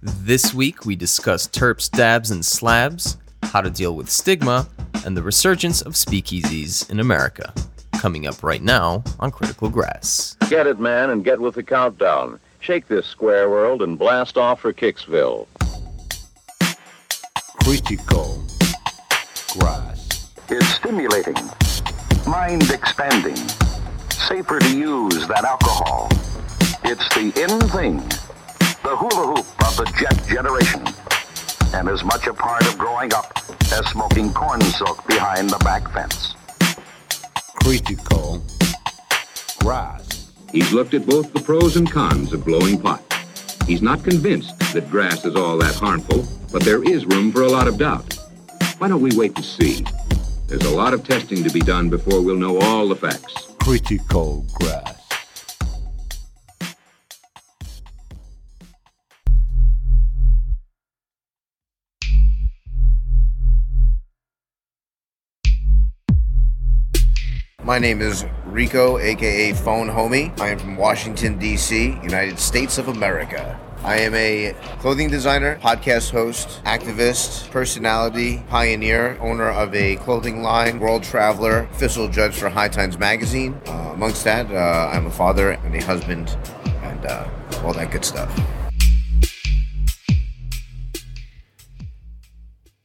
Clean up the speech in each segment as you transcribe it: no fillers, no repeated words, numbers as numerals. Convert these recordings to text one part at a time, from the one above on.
This week, we discuss terps, dabs, and slabs, how to deal with stigma, and the resurgence of speakeasies in America. Coming up right now on Critical Grass. Get it, man, and get with the countdown. Shake this square world and blast off for Kicksville. Critical Grass. It's stimulating, mind expanding, safer to use than alcohol. It's the in thing, the hula hoop of the jet generation, and as much a part of growing up as smoking corn silk behind the back fence. Critical Grass. He's looked at both the pros and cons of blowing pot. He's not convinced that grass is all that harmful, but there is room for a lot of doubt. Why don't we wait to see? There's a lot of testing to be done before we'll know all the facts. Critical Grass. My name is Rico, a.k.a. Phone Homie. I am from Washington, D.C., United States of America. I am a clothing designer, podcast host, activist, personality, pioneer, owner of a clothing line, world traveler, official judge for High Times magazine. Amongst that, I'm a father and a husband and all that good stuff.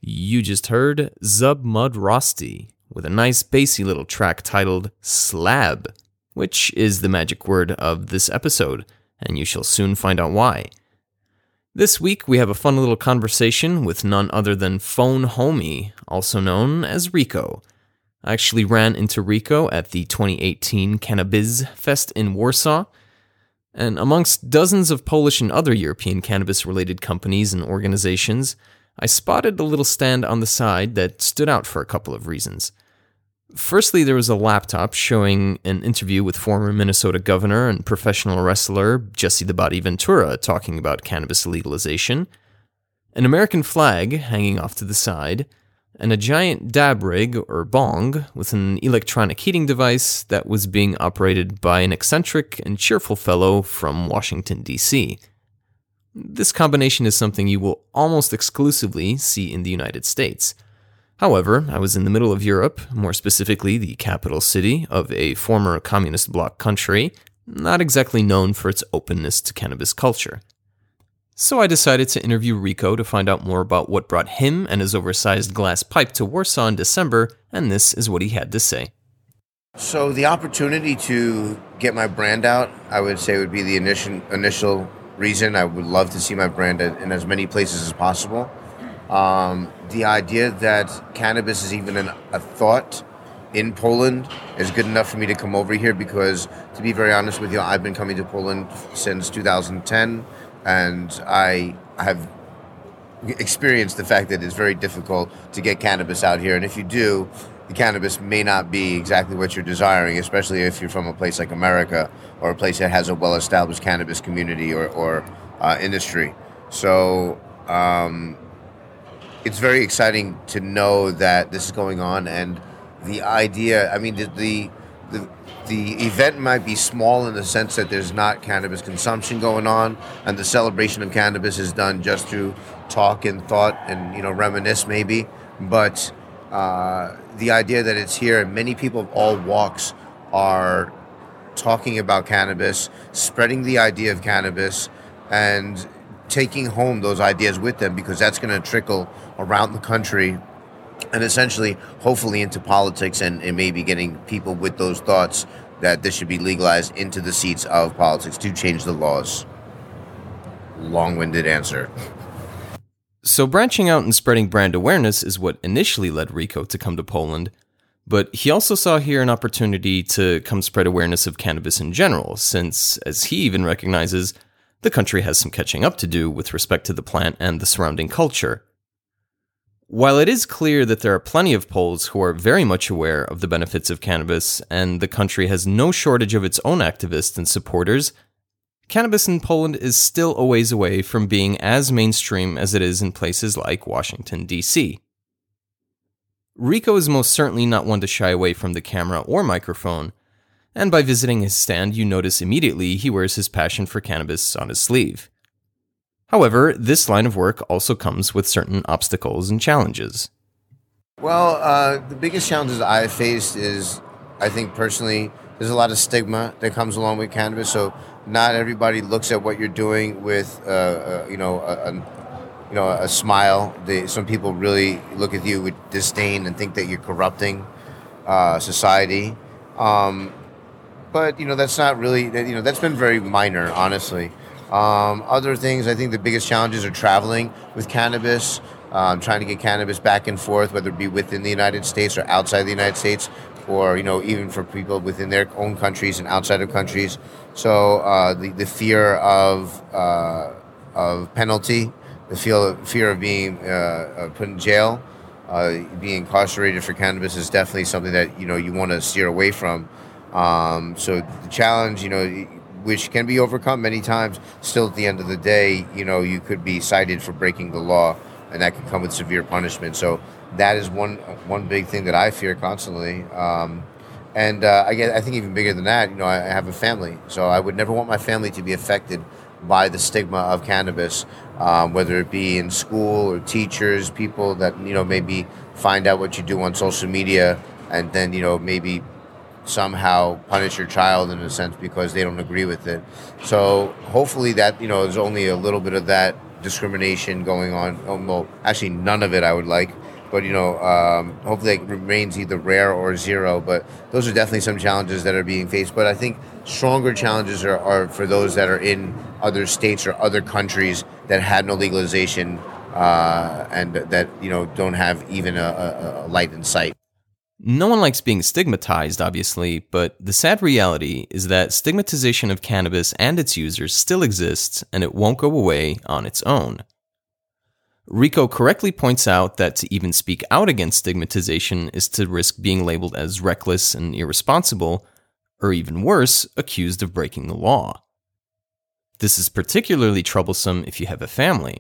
You just heard Zub Mud Rosti with a nice bassy little track titled Slab, which is the magic word of this episode, and you shall soon find out why. This week, we have a fun little conversation with none other than Phone Homie, also known as Rico. I actually ran into Rico at the 2018 Cannabiz Fest in Warsaw, and amongst dozens of Polish and other European cannabis-related companies and organizations, I spotted a little stand on the side that stood out for a couple of reasons. Firstly, there was a laptop showing an interview with former Minnesota governor and professional wrestler Jesse the Body Ventura talking about cannabis legalization, an American flag hanging off to the side, and a giant dab rig or bong with an electronic heating device that was being operated by an eccentric and cheerful fellow from Washington, D.C. This combination is something you will almost exclusively see in the United States. However, I was in the middle of Europe, more specifically the capital city of a former communist bloc country, not exactly known for its openness to cannabis culture. So I decided to interview Rico to find out more about what brought him and his oversized glass pipe to Warsaw in December, and this is what he had to say. So the opportunity to get my brand out, I would say, would be the initial reason. I would love to see my brand in as many places as possible. The idea that cannabis is even a thought in Poland is good enough for me to come over here because, to be very honest with you, I've been coming to Poland since 2010, and I have experienced the fact that it's very difficult to get cannabis out here. And if you do, the cannabis may not be exactly what you're desiring, especially if you're from a place like America or a place that has a well-established cannabis community or industry. So it's very exciting to know that this is going on, and the idea, I mean, the event might be small in the sense that there's not cannabis consumption going on, and the celebration of cannabis is done just through talk and thought and, reminisce maybe, but the idea that it's here and many people of all walks are talking about cannabis, spreading the idea of cannabis, and taking home those ideas with them, because that's going to trickle around the country and essentially, hopefully, into politics and maybe getting people with those thoughts that this should be legalized into the seats of politics to change the laws. Long-winded answer. So branching out and spreading brand awareness is what initially led Rico to come to Poland, but he also saw here an opportunity to come spread awareness of cannabis in general, since, as he even recognizes, the country has some catching up to do with respect to the plant and the surrounding culture. While it is clear that there are plenty of Poles who are very much aware of the benefits of cannabis, and the country has no shortage of its own activists and supporters, cannabis in Poland is still a ways away from being as mainstream as it is in places like Washington, D.C. Rico is most certainly not one to shy away from the camera or microphone, and by visiting his stand, you notice immediately he wears his passion for cannabis on his sleeve. However, this line of work also comes with certain obstacles and challenges. Well, the biggest challenges I faced is, I think personally, there's a lot of stigma that comes along with cannabis. So not everybody looks at what you're doing with, a smile. Some people really look at you with disdain and think that you're corrupting society. But, that's not really, that's been very minor, honestly. Other things, I think the biggest challenges are traveling with cannabis, trying to get cannabis back and forth, whether it be within the United States or outside the United States, or, even for people within their own countries and outside of countries. So the fear of penalty, the fear of being put in jail, being incarcerated for cannabis is definitely something that, you want to steer away from. So the challenge, which can be overcome many times, still at the end of the day, you could be cited for breaking the law, and that could come with severe punishment. So that is one big thing that I fear constantly. I think even bigger than that, I have a family. So I would never want my family to be affected by the stigma of cannabis, whether it be in school or teachers, people that, maybe find out what you do on social media and then, maybe somehow punish your child in a sense because they don't agree with it. So hopefully that, there's only a little bit of that discrimination going on. Well, actually none of it I would like, but, hopefully it remains either rare or zero. But those are definitely some challenges that are being faced. But I think stronger challenges are for those that are in other states or other countries that had no legalization and that, don't have even a light in sight. No one likes being stigmatized, obviously, but the sad reality is that stigmatization of cannabis and its users still exists, and it won't go away on its own. Rico correctly points out that to even speak out against stigmatization is to risk being labeled as reckless and irresponsible, or even worse, accused of breaking the law. This is particularly troublesome if you have a family.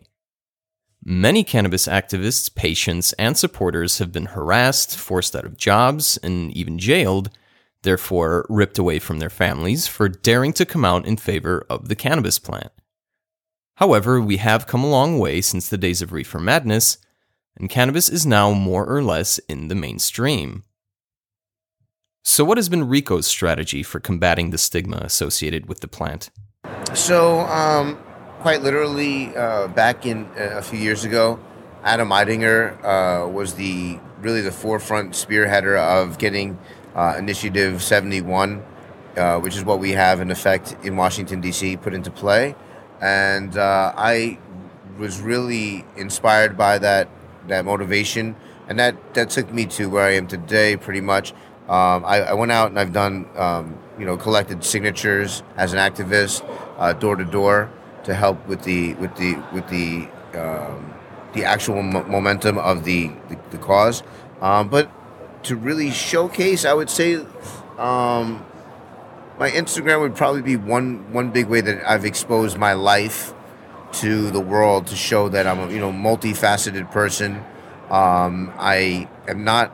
Many cannabis activists, patients, and supporters have been harassed, forced out of jobs, and even jailed, therefore ripped away from their families for daring to come out in favor of the cannabis plant. However, we have come a long way since the days of reefer madness, and cannabis is now more or less in the mainstream. So what has been Rico's strategy for combating the stigma associated with the plant? So, quite literally, back in a few years ago, Adam Eidinger was the forefront spearheader of getting Initiative 71, which is what we have in effect in Washington, D.C., put into play. And I was really inspired by that motivation, and that took me to where I am today, pretty much. I went out and I've done, collected signatures as an activist, door to door, to help with the actual momentum of the cause, but to really showcase, I would say, my Instagram would probably be one big way that I've exposed my life to the world to show that I'm a multifaceted person. I am not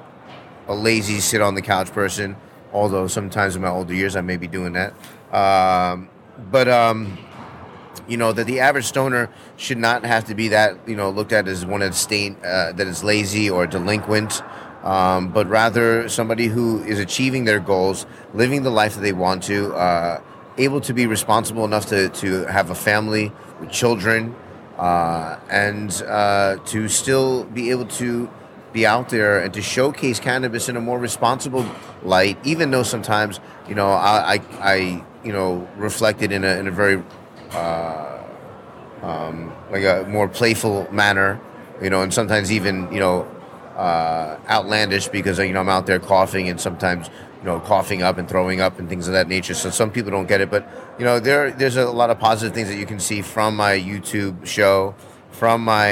a lazy sit on the couch person, although sometimes in my older years I may be doing that, that the average stoner should not have to be that, looked at as one that is lazy or delinquent, but rather somebody who is achieving their goals, living the life that they want to, able to be responsible enough to have a family with children, and to still be able to be out there and to showcase cannabis in a more responsible light, even though sometimes, I reflected in a very like a more playful manner, and sometimes even, outlandish because, I'm out there coughing and sometimes, coughing up and throwing up and things of that nature. So some people don't get it, but, there's a lot of positive things that you can see from my YouTube show, from my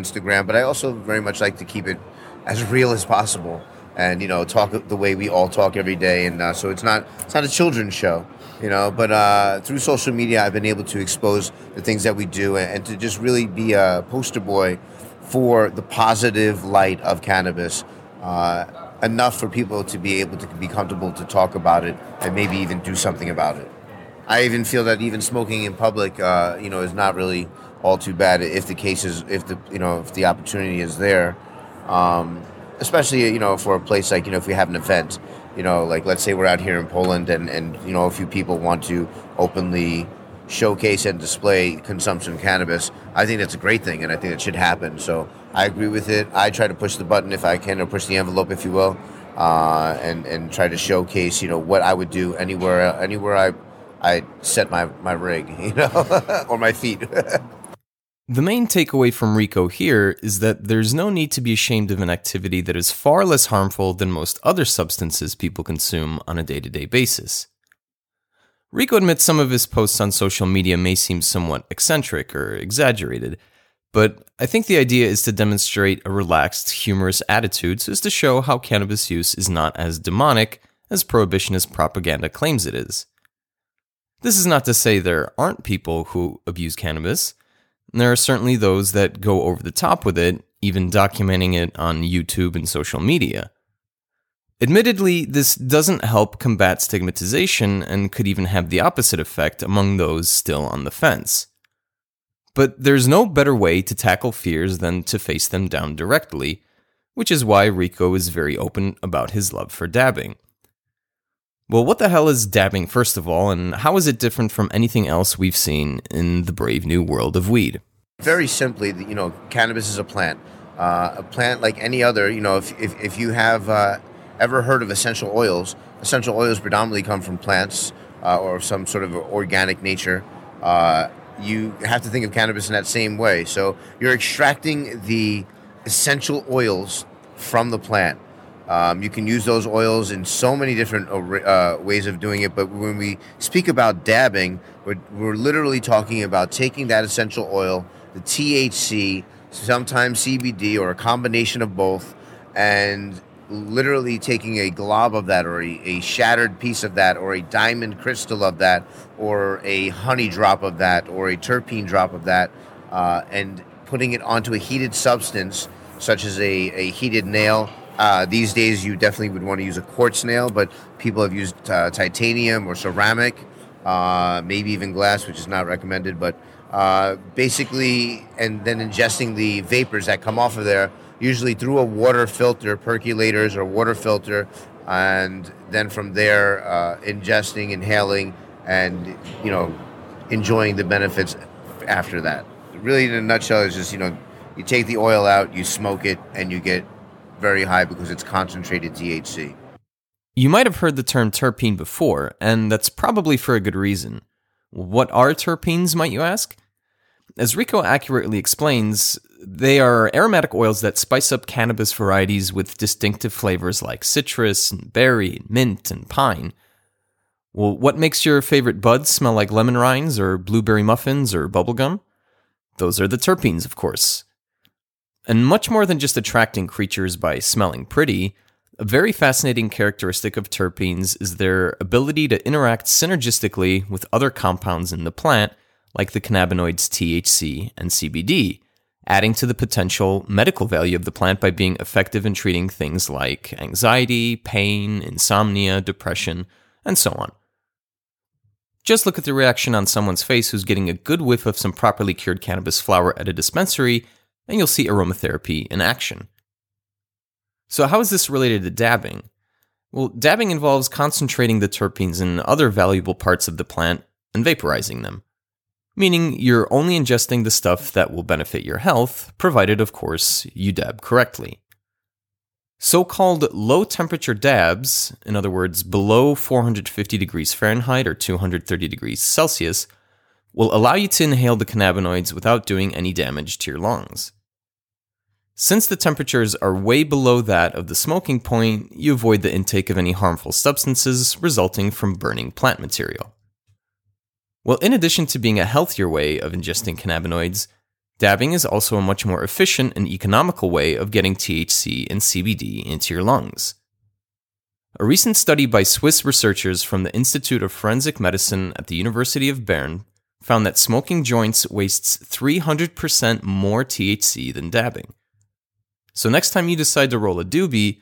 Instagram, but I also very much like to keep it as real as possible and, talk the way we all talk every day. And so it's not a children's show. But through social media, I've been able to expose the things that we do and to just really be a poster boy for the positive light of cannabis, enough for people to be able to be comfortable to talk about it and maybe even do something about it. I even feel that even smoking in public, is not really all too bad if the opportunity is there. Especially, for a place like, if we have an event, like let's say we're out here in Poland and a few people want to openly showcase and display consumption of cannabis. I think that's a great thing, and I think it should happen. So I agree with it. I try to push the button if I can, or push the envelope, if you will, and try to showcase, what I would do anywhere I set my rig, or my feet. The main takeaway from Rico here is that there's no need to be ashamed of an activity that is far less harmful than most other substances people consume on a day-to-day basis. Rico admits some of his posts on social media may seem somewhat eccentric or exaggerated, but I think the idea is to demonstrate a relaxed, humorous attitude so as to show how cannabis use is not as demonic as prohibitionist propaganda claims it is. This is not to say there aren't people who abuse cannabis. There are certainly those that go over the top with it, even documenting it on YouTube and social media. Admittedly, this doesn't help combat stigmatization and could even have the opposite effect among those still on the fence. But there's no better way to tackle fears than to face them down directly, which is why Rico is very open about his love for dabbing. Well, what the hell is dabbing, first of all, and how is it different from anything else we've seen in the brave new world of weed? Very simply, cannabis is a plant like any other. If you have... ever heard of essential oils? Essential oils predominantly come from plants or some sort of organic nature. You have to think of cannabis in that same way. So you're extracting the essential oils from the plant. You can use those oils in so many different ways of doing it, but when we speak about dabbing, we're literally talking about taking that essential oil, the THC, sometimes CBD, or a combination of both, and literally taking a glob of that, or a shattered piece of that, or a diamond crystal of that, or a honey drop of that, or a terpene drop of that, and putting it onto a heated substance such as a heated nail. These days you definitely would want to use a quartz nail, but people have used titanium or ceramic, maybe even glass, which is not recommended, but basically, and then ingesting the vapors that come off of there, usually through a water filter, percolators or water filter, and then from there ingesting, inhaling, and enjoying the benefits after that. Really, in a nutshell, it's just you take the oil out, you smoke it, and you get very high because it's concentrated THC. You might have heard the term terpene before, and that's probably for a good reason. What are terpenes, might you ask? As Rico accurately explains, they are aromatic oils that spice up cannabis varieties with distinctive flavors like citrus, and berry, and mint, and pine. Well, what makes your favorite buds smell like lemon rinds or blueberry muffins or bubblegum? Those are the terpenes, of course. And much more than just attracting creatures by smelling pretty, a very fascinating characteristic of terpenes is their ability to interact synergistically with other compounds in the plant, like the cannabinoids THC and CBD, adding to the potential medical value of the plant by being effective in treating things like anxiety, pain, insomnia, depression, and so on. Just look at the reaction on someone's face who's getting a good whiff of some properly cured cannabis flower at a dispensary, and you'll see aromatherapy in action. So how is this related to dabbing? Well, dabbing involves concentrating the terpenes in other valuable parts of the plant and vaporizing them, meaning you're only ingesting the stuff that will benefit your health, provided, of course, you dab correctly. So-called low-temperature dabs, in other words, below 450 degrees Fahrenheit or 230 degrees Celsius, will allow you to inhale the cannabinoids without doing any damage to your lungs. Since the temperatures are way below that of the smoking point, you avoid the intake of any harmful substances resulting from burning plant material. Well, in addition to being a healthier way of ingesting cannabinoids, dabbing is also a much more efficient and economical way of getting THC and CBD into your lungs. A recent study by Swiss researchers from the Institute of Forensic Medicine at the University of Bern found that smoking joints wastes 300% more THC than dabbing. So next time you decide to roll a doobie,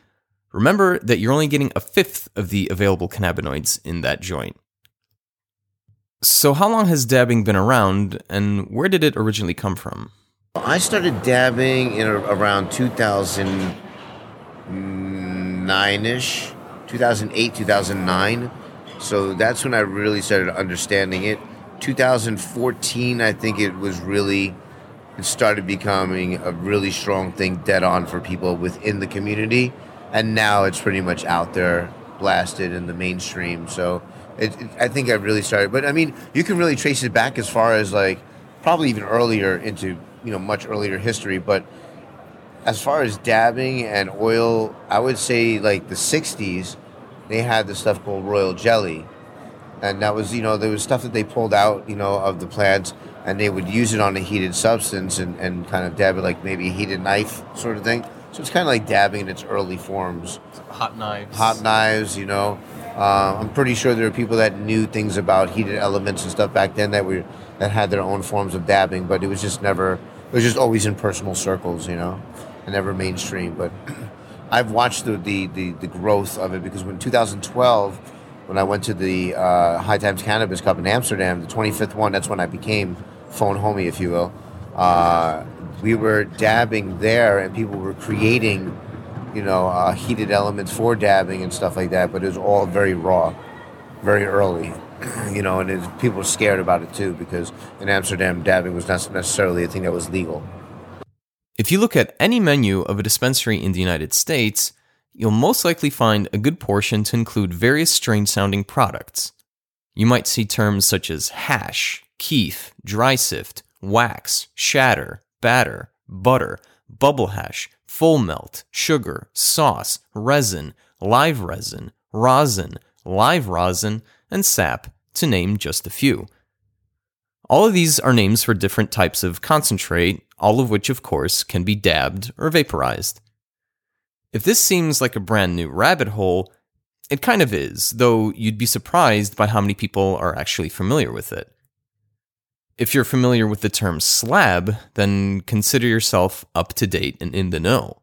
remember that you're only getting a fifth of the available cannabinoids in that joint. So how long has dabbing been around, and where did it originally come from? I started dabbing in around 2009-ish, 2008, 2009. So that's when I really started understanding it. 2014, I think it started becoming a really strong thing dead on for people within the community. And now it's pretty much out there, blasted in the mainstream. So I think I really started. But I mean, you can really trace it back as far as like probably even earlier into, much earlier history. But as far as dabbing and oil, I would say like the 60s, they had this stuff called royal jelly. And that was, there was stuff that they pulled out, of the plants, and they would use it on a heated substance and kind of dab it like maybe a heated knife sort of thing. So it's kind of like dabbing in its early forms. Hot knives, I'm pretty sure there are people that knew things about heated elements and stuff back then that had their own forms of dabbing, but it was just always in personal circles, and never mainstream. But I've watched the growth of it, because when 2012... when I went to the High Times Cannabis Cup in Amsterdam, the 25th one, that's when I became Phone Homie, if you will. We were dabbing there, and people were creating, heated elements for dabbing and stuff like that. But it was all very raw, very early, and people were scared about it too, because in Amsterdam, dabbing was not necessarily a thing that was legal. If you look at any menu of a dispensary in the United States, you'll most likely find a good portion to include various strange-sounding products. You might see terms such as hash, keef, dry sift, wax, shatter, batter, butter, bubble hash, full melt, sugar, sauce, resin, live rosin, and sap, to name just a few. All of these are names for different types of concentrate, all of which, of course, can be dabbed or vaporized. If this seems like a brand new rabbit hole, it kind of is, though you'd be surprised by how many people are actually familiar with it. If you're familiar with the term slab, then consider yourself up to date and in the know.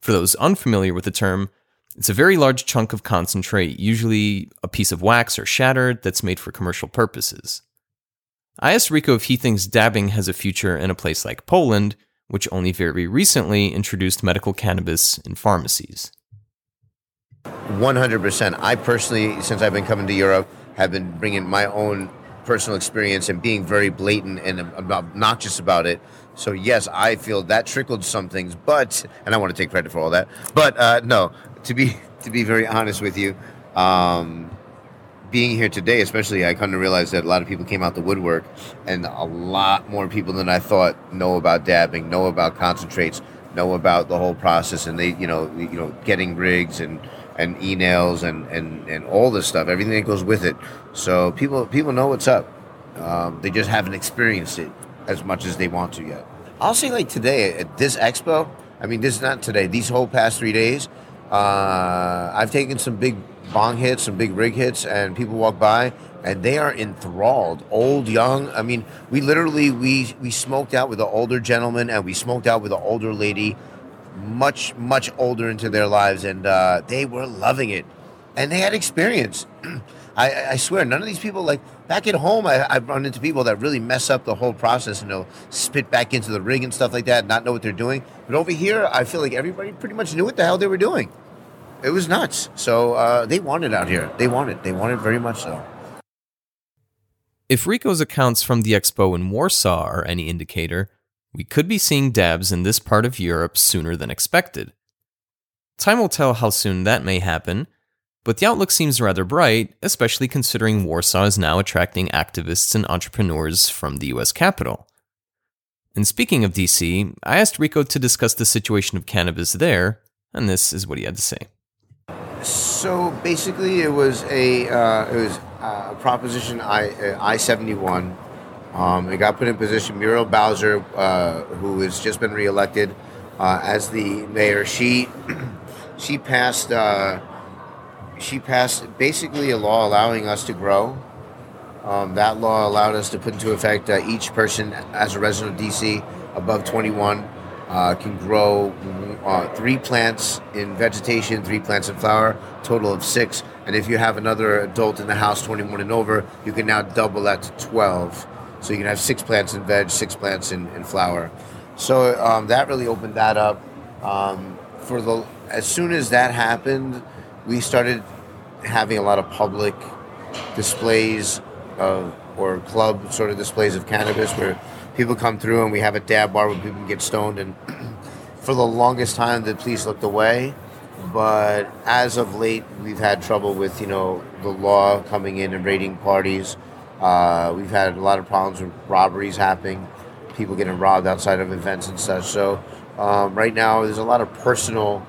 For those unfamiliar with the term, it's a very large chunk of concentrate, usually a piece of wax or shatter, that's made for commercial purposes. I asked Rico if he thinks dabbing has a future in a place like Poland, which only very recently introduced medical cannabis in pharmacies. 100%. I personally, since I've been coming to Europe, have been bringing my own personal experience and being very blatant and obnoxious about it. So yes, I feel that trickled some things, but, and I want to take credit for all that, but no, to be very honest with you, being here today, especially, I kind of realized that a lot of people came out the woodwork, and a lot more people than I thought know about dabbing, know about concentrates, know about the whole process, and they, getting rigs and e-nails and all this stuff, everything that goes with it. So people know what's up. They just haven't experienced it as much as they want to yet. I'll say, like today at this expo, I mean, this is not today, these whole past 3 days, I've taken some big bong hits, some big rig hits, and people walk by and they are enthralled, old, young. I mean, we smoked out with an older gentleman and we smoked out with an older lady, much, much older into their lives, and they were loving it. And they had experience. I swear, none of these people, like, back at home, I've run into people that really mess up the whole process and they'll spit back into the rig and stuff like that, not know what they're doing. But over here, I feel like everybody pretty much knew what the hell they were doing. It was nuts. So they want it out here. They want it very much so. If Rico's accounts from the expo in Warsaw are any indicator, we could be seeing dabs in this part of Europe sooner than expected. Time will tell how soon that may happen, but the outlook seems rather bright, especially considering Warsaw is now attracting activists and entrepreneurs from the US capital. And speaking of DC, I asked Rico to discuss the situation of cannabis there, and this is what he had to say. So basically, it was a proposition I-71. It got put in position. Muriel Bowser, who has just been reelected as the mayor, she passed basically a law allowing us to grow. That law allowed us to put into effect each person as a resident of DC above 21 can grow 3 plants in vegetation, 3 plants in flower, total of 6. And if you have another adult in the house, 21 and over, you can now double that to 12. So you can have 6 plants in veg, 6 plants in flower. So that really opened that up. As soon as that happened, we started having a lot of public displays of, or club sort of displays of cannabis where people come through and we have a dab bar where people can get stoned. And for the longest time, the police looked away. But as of late, we've had trouble with, the law coming in and raiding parties. We've had a lot of problems with robberies happening, people getting robbed outside of events and such. So right now, there's a lot of personal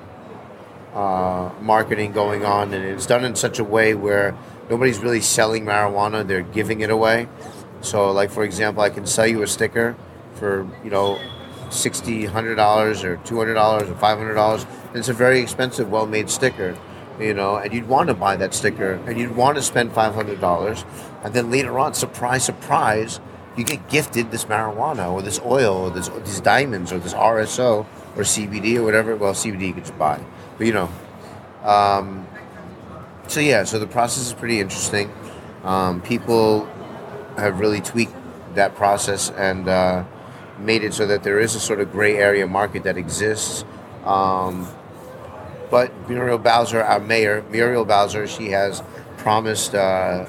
marketing going on, and it's done in such a way where nobody's really selling marijuana, they're giving it away. So, like, for example, I can sell you a sticker for, $60, $100 or $200 or $500. And it's a very expensive, well-made sticker, and you'd want to buy that sticker and you'd want to spend $500. And then later on, surprise, surprise, you get gifted this marijuana or this oil or these diamonds or this RSO or CBD or whatever. Well, CBD you could just buy, but so the process is pretty interesting. People have really tweaked that process and made it so that there is a sort of gray area market that exists. But Muriel Bowser, our mayor, she has promised or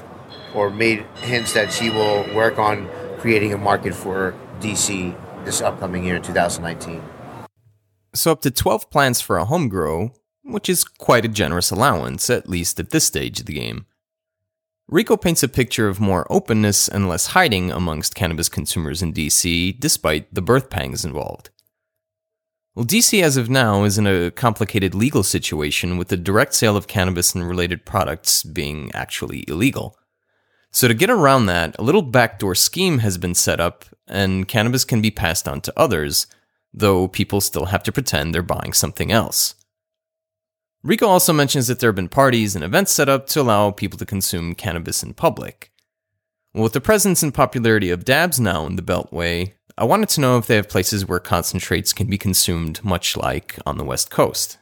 made hints that she will work on creating a market for DC this upcoming year in 2019. So up to 12 plants for a home grow, which is quite a generous allowance, at least at this stage of the game. Rico paints a picture of more openness and less hiding amongst cannabis consumers in DC, despite the birth pangs involved. Well, DC as of now is in a complicated legal situation with the direct sale of cannabis and related products being actually illegal. So to get around that, a little backdoor scheme has been set up, and cannabis can be passed on to others, though people still have to pretend they're buying something else. Rico also mentions that there have been parties and events set up to allow people to consume cannabis in public. Well, with the presence and popularity of dabs now in the Beltway, I wanted to know if they have places where concentrates can be consumed, much like on the West Coast.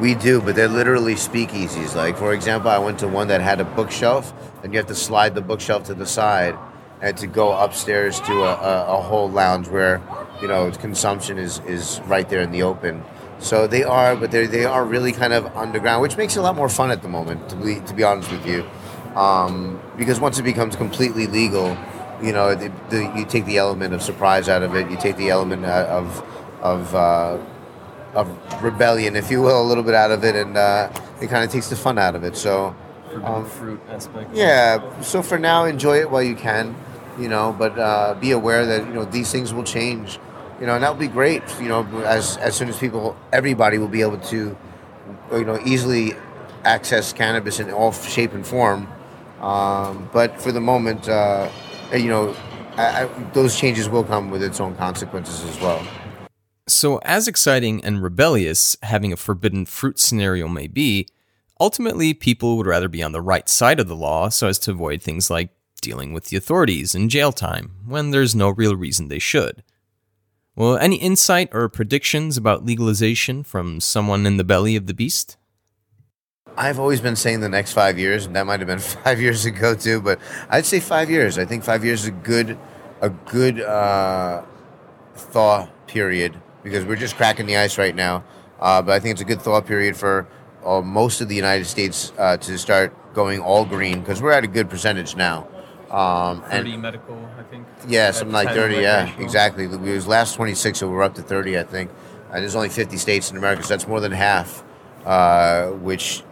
We do, but they're literally speakeasies. Like, for example, I went to one that had a bookshelf, and you have to slide the bookshelf to the side and to go upstairs to a whole lounge where, consumption is right there in the open. So they are, but they are really kind of underground, which makes it a lot more fun at the moment, to be honest with you. Because once it becomes completely legal, you take the element of surprise out of it. You take the element of rebellion, if you will, a little bit out of it, and it kind of takes the fun out of it. So fruit aspect. Yeah. So for now, enjoy it while you can, but be aware that these things will change. And that would be great, as soon as everybody will be able to, easily access cannabis in all shape and form. But for the moment, those changes will come with its own consequences as well. So as exciting and rebellious having a forbidden fruit scenario may be, ultimately people would rather be on the right side of the law so as to avoid things like dealing with the authorities and jail time when there's no real reason they should. Well, any insight or predictions about legalization from someone in the belly of the beast? I've always been saying the next 5 years, and that might have been 5 years ago too, but I'd say 5 years. I think 5 years is a good thaw period because we're just cracking the ice right now. But I think it's a good thaw period for most of the United States to start going all green because we're at a good percentage now. 30 and medical, I think. Yeah, something like 30, recreational. Yeah, exactly. It was last 26, so we're up to 30, I think. And there's only 50 states in America, so that's more than half, which,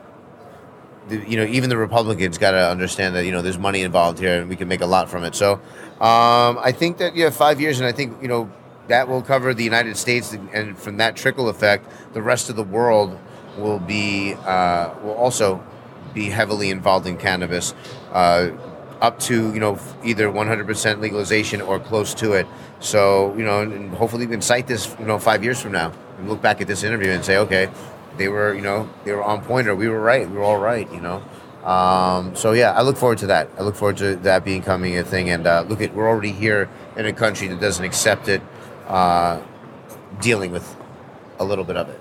even the Republicans got to understand that, there's money involved here, and we can make a lot from it. So I think that, 5 years, and I think, that will cover the United States, and from that trickle effect, the rest of the world will be, will also be heavily involved in cannabis, up to, either 100% legalization or close to it. So, and hopefully we can cite this, 5 years from now and look back at this interview and say, okay, they were on point or we were right. We were all right, So, yeah, I look forward to that. I look forward to that becoming a thing. And we're already here in a country that doesn't accept it, dealing with a little bit of it.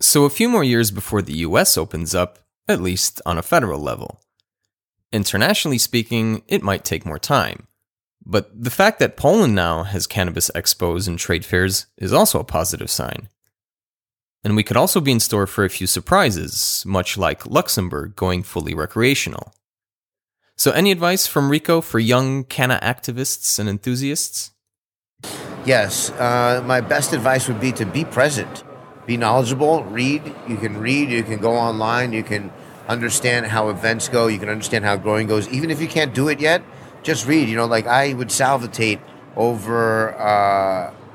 So a few more years before the U.S. opens up, at least on a federal level. Internationally speaking, it might take more time. But the fact that Poland now has cannabis expos and trade fairs is also a positive sign. And we could also be in store for a few surprises, much like Luxembourg going fully recreational. So any advice from Rico for young canna activists and enthusiasts? Yes, my best advice would be to be present. Be knowledgeable, read, you can go online, you can understand how events go, you can understand how growing goes. Even if you can't do it yet, just read. You know, like I would salvitate over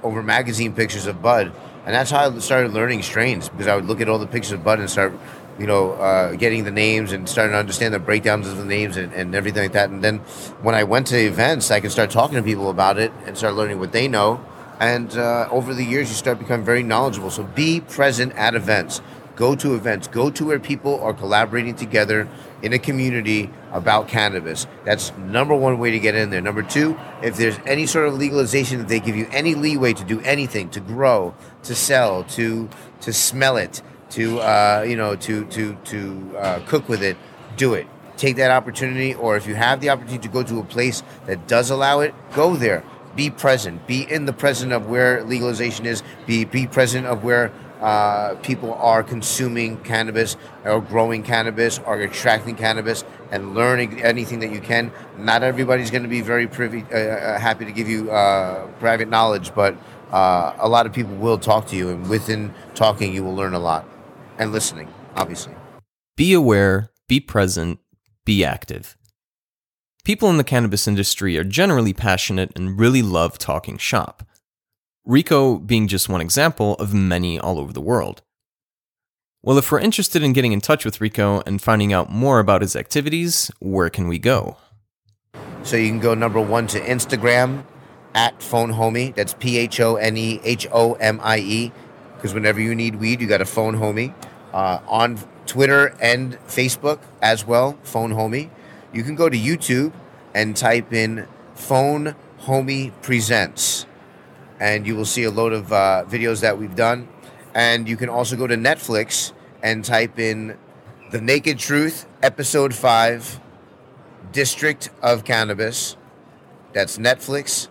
magazine pictures of bud. And that's how I started learning strains, because I would look at all the pictures of bud and start, getting the names and starting to understand the breakdowns of the names and everything like that. And then when I went to events, I could start talking to people about it and start learning what they know. And over the years, you start becoming very knowledgeable. So be present at events. Go to events. Go to where people are collaborating together in a community about cannabis. That's number one way to get in there. Number two, if there's any sort of legalization, if they give you any leeway to do anything, to grow, to sell, to smell it, to cook with it, do it. Take that opportunity, or if you have the opportunity to go to a place that does allow it, go there. Be present. Be in the present of where legalization is. Be present of where people are consuming cannabis or growing cannabis or extracting cannabis, and learning anything that you can. Not everybody's going to be very privy, happy to give you private knowledge, but a lot of people will talk to you, and within talking, you will learn a lot. And listening, obviously. Be aware, be present, be active. People in the cannabis industry are generally passionate and really love talking shop. Rico being just one example of many all over the world. Well, if we're interested in getting in touch with Rico and finding out more about his activities, where can we go? So you can go, number one, to Instagram, @PhoneHomie. That's PhoneHomie, because whenever you need weed, you got a Phone Homie. On Twitter and Facebook as well, Phone Homie. You can go to YouTube and type in Phone Homie Presents, and you will see a load of videos that we've done. And you can also go to Netflix and type in The Naked Truth, Episode 5, District of Cannabis. That's Netflix,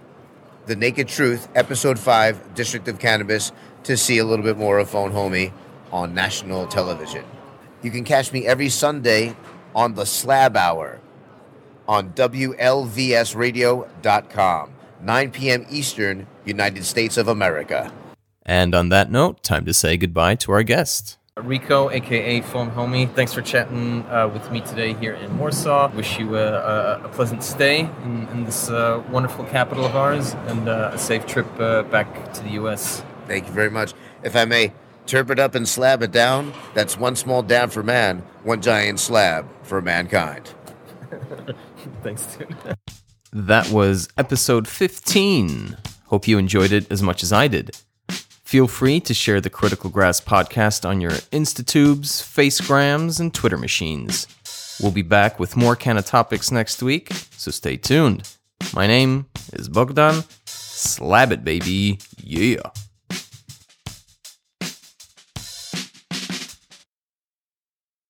The Naked Truth, Episode 5, District of Cannabis, to see a little bit more of Phone Homie on national television. You can catch me every Sunday on The Slab Hour on WLVSradio.com. 9 p.m. Eastern, United States of America. And on that note, time to say goodbye to our guest. Rico, a.k.a. Phone Homie, thanks for chatting with me today here in Warsaw. Wish you a pleasant stay in this wonderful capital of ours, and a safe trip back to the U.S. Thank you very much. If I may, turp it up and slab it down. That's one small dab for man, one giant slab for mankind. Thanks, dude. That was episode 15. Hope you enjoyed it as much as I did. Feel free to share the Critical Grass podcast on your Instatubes, Facegrams, and Twitter machines. We'll be back with more canna topics next week, so stay tuned. My name is Bogdan. Slab it, baby. Yeah.